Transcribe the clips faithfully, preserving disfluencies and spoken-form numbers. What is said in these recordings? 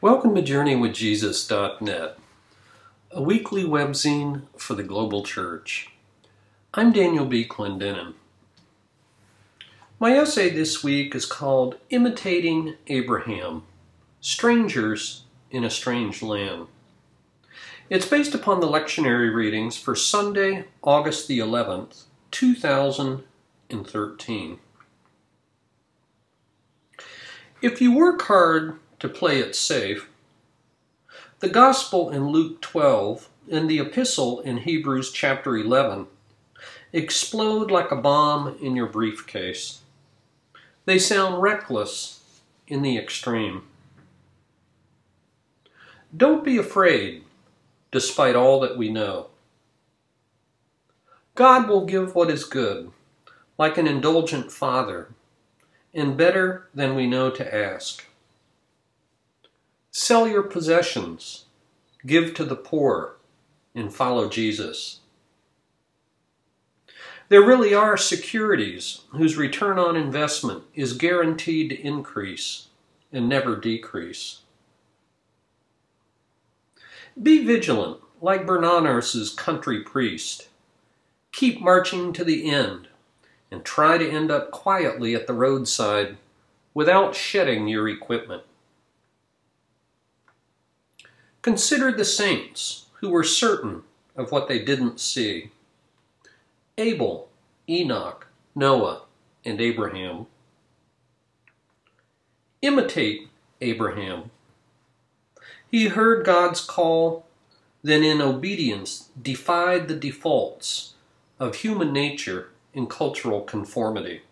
Welcome to Journey with Jesus dot net, a weekly webzine for the global church. I'm Daniel B. Clendenin. My essay this week is called Imitating Abraham, Strangers in a Strange Land. It's based upon the lectionary readings for Sunday, August the eleventh, two thousand thirteen. If you work hard to play it safe, the Gospel in Luke twelve and the Epistle in Hebrews chapter eleven explode like a bomb in your briefcase. They sound reckless in the extreme. Don't be afraid, despite all that we know. God will give what is good, like an indulgent father, and better than we know to ask. Sell your possessions, give to the poor, and follow Jesus. There really are securities whose return on investment is guaranteed to increase and never decrease. Be vigilant, like Bernanos's country priest. Keep marching to the end, and try to end up quietly at the roadside without shedding your equipment. Consider the saints who were certain of what they didn't see: Abel, Enoch, Noah, and Abraham. Imitate Abraham. He heard God's call, then in obedience defied the defaults of human nature and cultural conformity.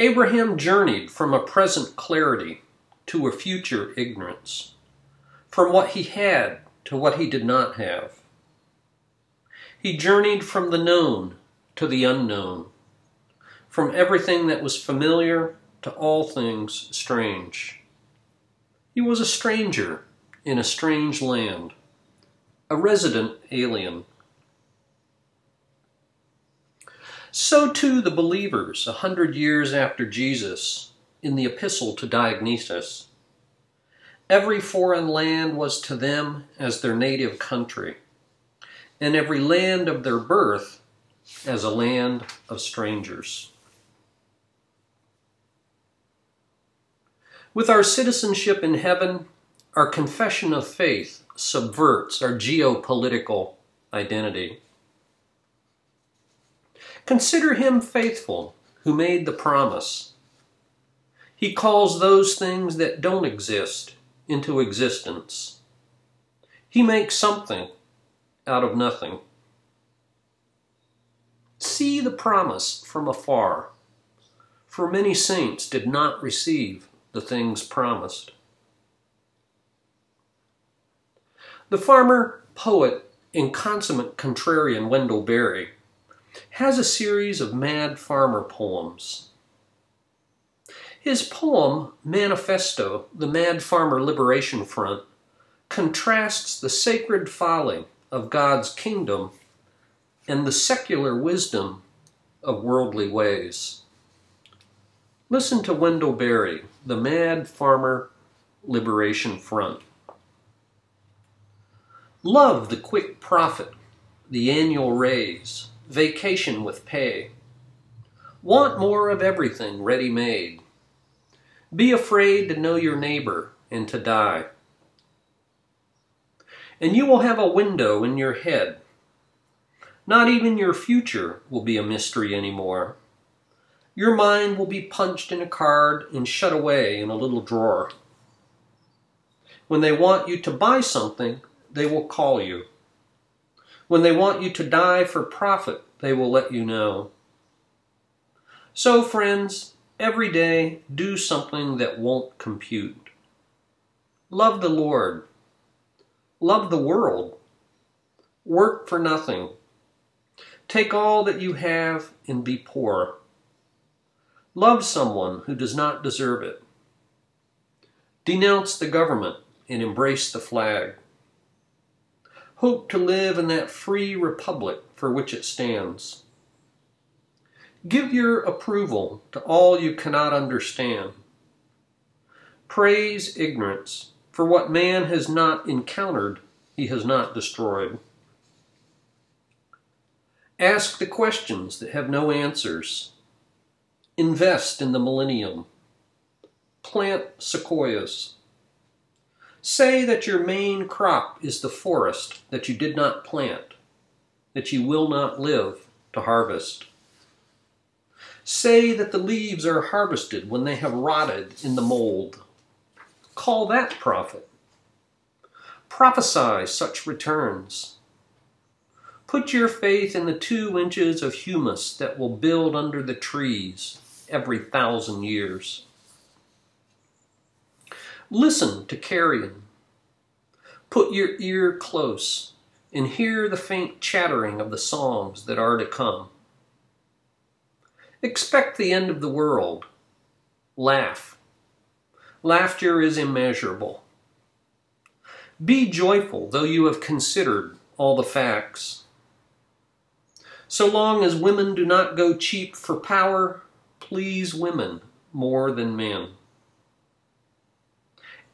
Abraham journeyed from a present clarity to a future ignorance, from what he had to what he did not have. He journeyed from the known to the unknown, from everything that was familiar to all things strange. He was a stranger in a strange land, a resident alien. So too the believers a hundred years after Jesus in the Epistle to Diognetus. Every foreign land was to them as their native country, and every land of their birth as a land of strangers. With our citizenship in heaven, our confession of faith subverts our geopolitical identity. Consider him faithful who made the promise. He calls those things that don't exist into existence. He makes something out of nothing. See the promise from afar, for many saints did not receive the things promised. The farmer, poet, and consummate contrarian Wendell Berry has a series of mad farmer poems. His poem, Manifesto, the Mad Farmer Liberation Front, contrasts the sacred folly of God's kingdom and the secular wisdom of worldly ways. Listen to Wendell Berry, The Mad Farmer Liberation Front. Love the quick profit, the annual raise, vacation with pay. Want more of everything ready-made. Be afraid to know your neighbor and to die. And you will have a window in your head. Not even your future will be a mystery anymore. Your mind will be punched in a card and shut away in a little drawer. When they want you to buy something, they will call you. When they want you to die for profit, they will let you know. So, friends, every day do something that won't compute. Love the Lord. Love the world. Work for nothing. Take all that you have and be poor. Love someone who does not deserve it. Denounce the government and embrace the flag. Hope to live in that free republic for which it stands. Give your approval to all you cannot understand. Praise ignorance, for what man has not encountered, he has not destroyed. Ask the questions that have no answers. Invest in the millennium. Plant sequoias. Say that your main crop is the forest that you did not plant, that you will not live to harvest. Say that the leaves are harvested when they have rotted in the mold. Call that profit. Prophesy such returns. Put your faith in the two inches of humus that will build under the trees every thousand years. Listen to carrion. Put your ear close and hear the faint chattering of the songs that are to come. Expect the end of the world. Laugh. Laughter is immeasurable. Be joyful, though you have considered all the facts. So long as women do not go cheap for power, please women more than men.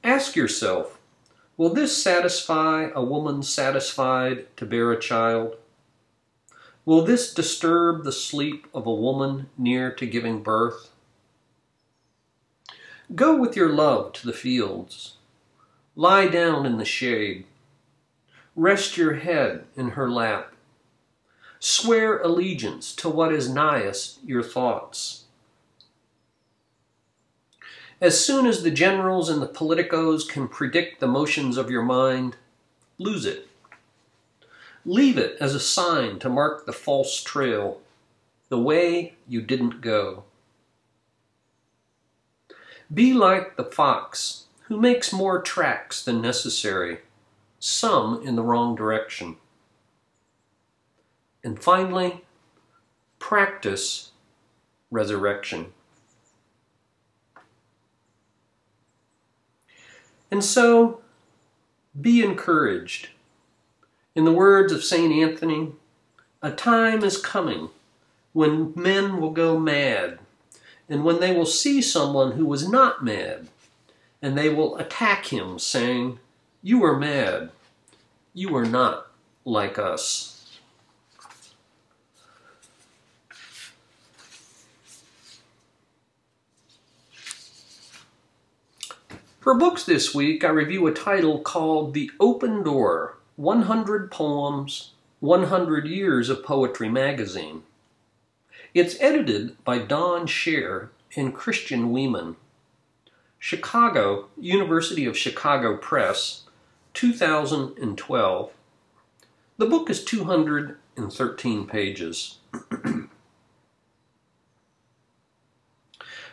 Ask yourself, will this satisfy a woman satisfied to bear a child? Will this disturb the sleep of a woman near to giving birth? Go with your love to the fields. Lie down in the shade. Rest your head in her lap. Swear allegiance to what is nighest your thoughts. As soon as the generals and the politicos can predict the motions of your mind, lose it. Leave it as a sign to mark the false trail, the way you didn't go. Be like the fox, who makes more tracks than necessary, some in the wrong direction. And finally, practice resurrection. And so, be encouraged. In the words of Saint Anthony, a time is coming when men will go mad, and when they will see someone who was not mad, and they will attack him, saying, "You are mad. You are not like us." For books this week, I review a title called The Open Door, one hundred Poems, one hundred Years of Poetry Magazine. It's edited by Don Scher and Christian Wiman. Chicago, University of Chicago Press, two thousand twelve. The book is two hundred thirteen pages.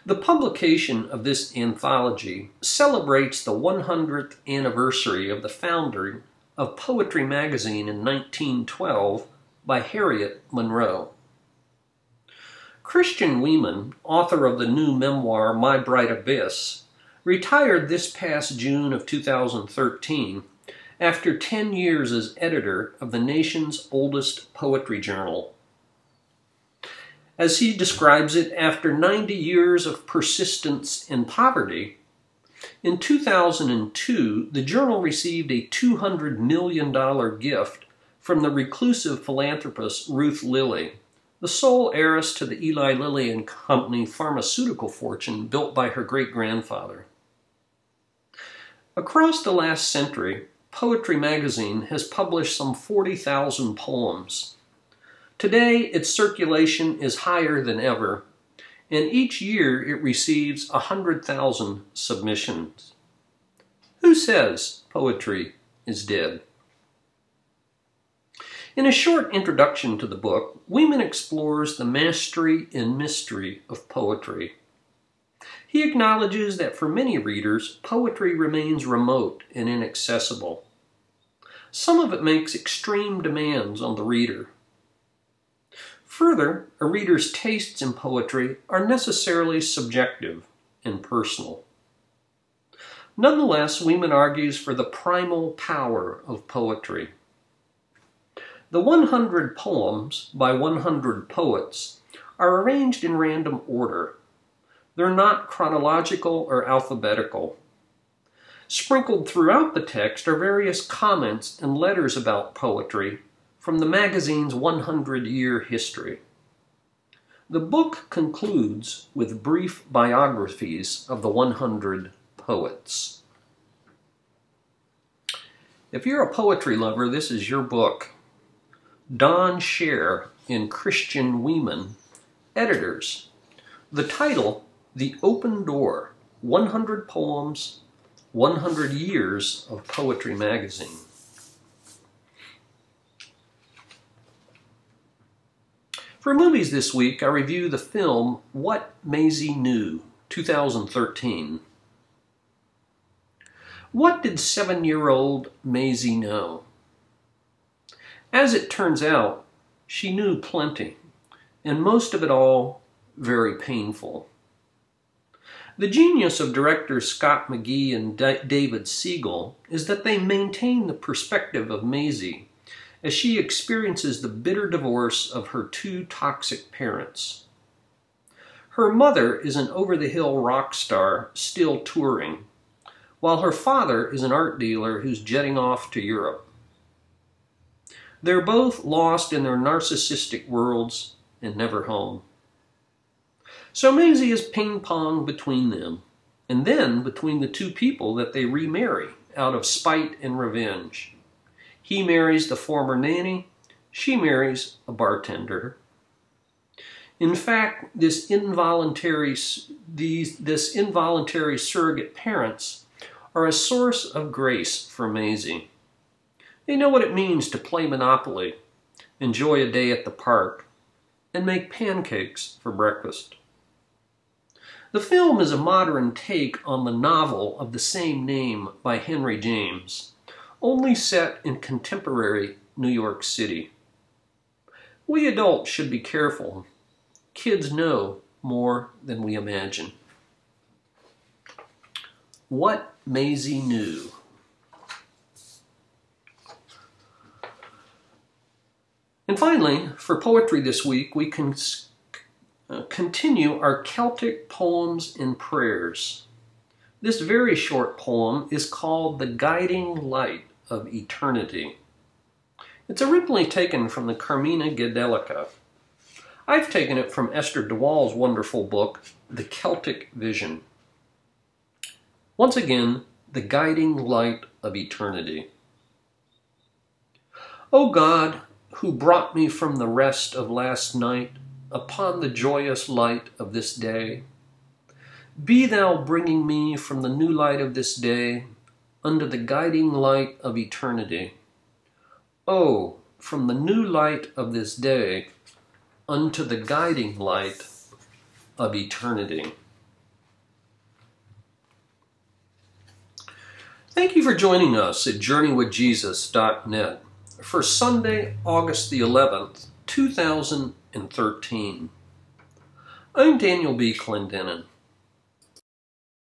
The publication of this anthology celebrates the one hundredth anniversary of the founding of Poetry Magazine in nineteen twelve by Harriet Monroe. Christian Wiman, author of the new memoir My Bright Abyss, retired this past June of two thousand thirteen after ten years as editor of the nation's oldest poetry journal. As he describes it, after ninety years of persistence in poverty, in two thousand two, the journal received a two hundred million dollars gift from the reclusive philanthropist Ruth Lilly, the sole heiress to the Eli Lilly and Company pharmaceutical fortune built by her great-grandfather. Across the last century, Poetry Magazine has published some forty thousand poems. Today, its circulation is higher than ever, and each year it receives one hundred thousand submissions. Who says poetry is dead? In a short introduction to the book, Wiman explores the mastery and mystery of poetry. He acknowledges that for many readers, poetry remains remote and inaccessible. Some of it makes extreme demands on the reader. Further, a reader's tastes in poetry are necessarily subjective and personal. Nonetheless, Wiman argues for the primal power of poetry. The one hundred poems by one hundred poets are arranged in random order. They're not chronological or alphabetical, Sprinkled throughout the text are various comments and letters about poetry from the magazine's one hundred year history. The book concludes with brief biographies of the one hundred poets. If you're a poetry lover, this is your book. Don Scher and Christian Wiman, editors. The title, The Open Door, one hundred Poems, one hundred Years of Poetry Magazine. For movies this week, I review the film What Maisie Knew, two thousand thirteen. What did seven-year-old Maisie know? As it turns out, she knew plenty, and most of it all very painful. The genius of directors Scott McGee and David Siegel is that they maintain the perspective of Maisie as she experiences the bitter divorce of her two toxic parents. Her mother is an over-the-hill rock star still touring, while her father is an art dealer who's jetting off to Europe. They're both lost in their narcissistic worlds and never home. So Maisie is ping-pong between them, and then between the two people that they remarry out of spite and revenge. He marries the former nanny, she marries a bartender. In fact, this involuntary, these, this involuntary surrogate parents are a source of grace for Maisie. They know what it means to play Monopoly, enjoy a day at the park, and make pancakes for breakfast. The film is a modern take on the novel of the same name by Henry James, only set in contemporary New York City. We adults should be careful. Kids know more than we imagine. What Maisie Knew. And finally, for poetry this week, we can uh, continue our Celtic poems and prayers. This very short poem is called The Guiding Light of Eternity. It's originally taken from the Carmina Gedelica. I've taken it from Esther DeWall's wonderful book, The Celtic Vision. Once again, the guiding light of eternity. O God, who brought me from the rest of last night upon the joyous light of this day, be thou bringing me from the new light of this day under the guiding light of eternity. Oh, from the new light of this day unto the guiding light of eternity. Thank you for joining us at Journey with Jesus dot net for Sunday, August the eleventh, two thousand thirteen. I'm Daniel B. Clendenin.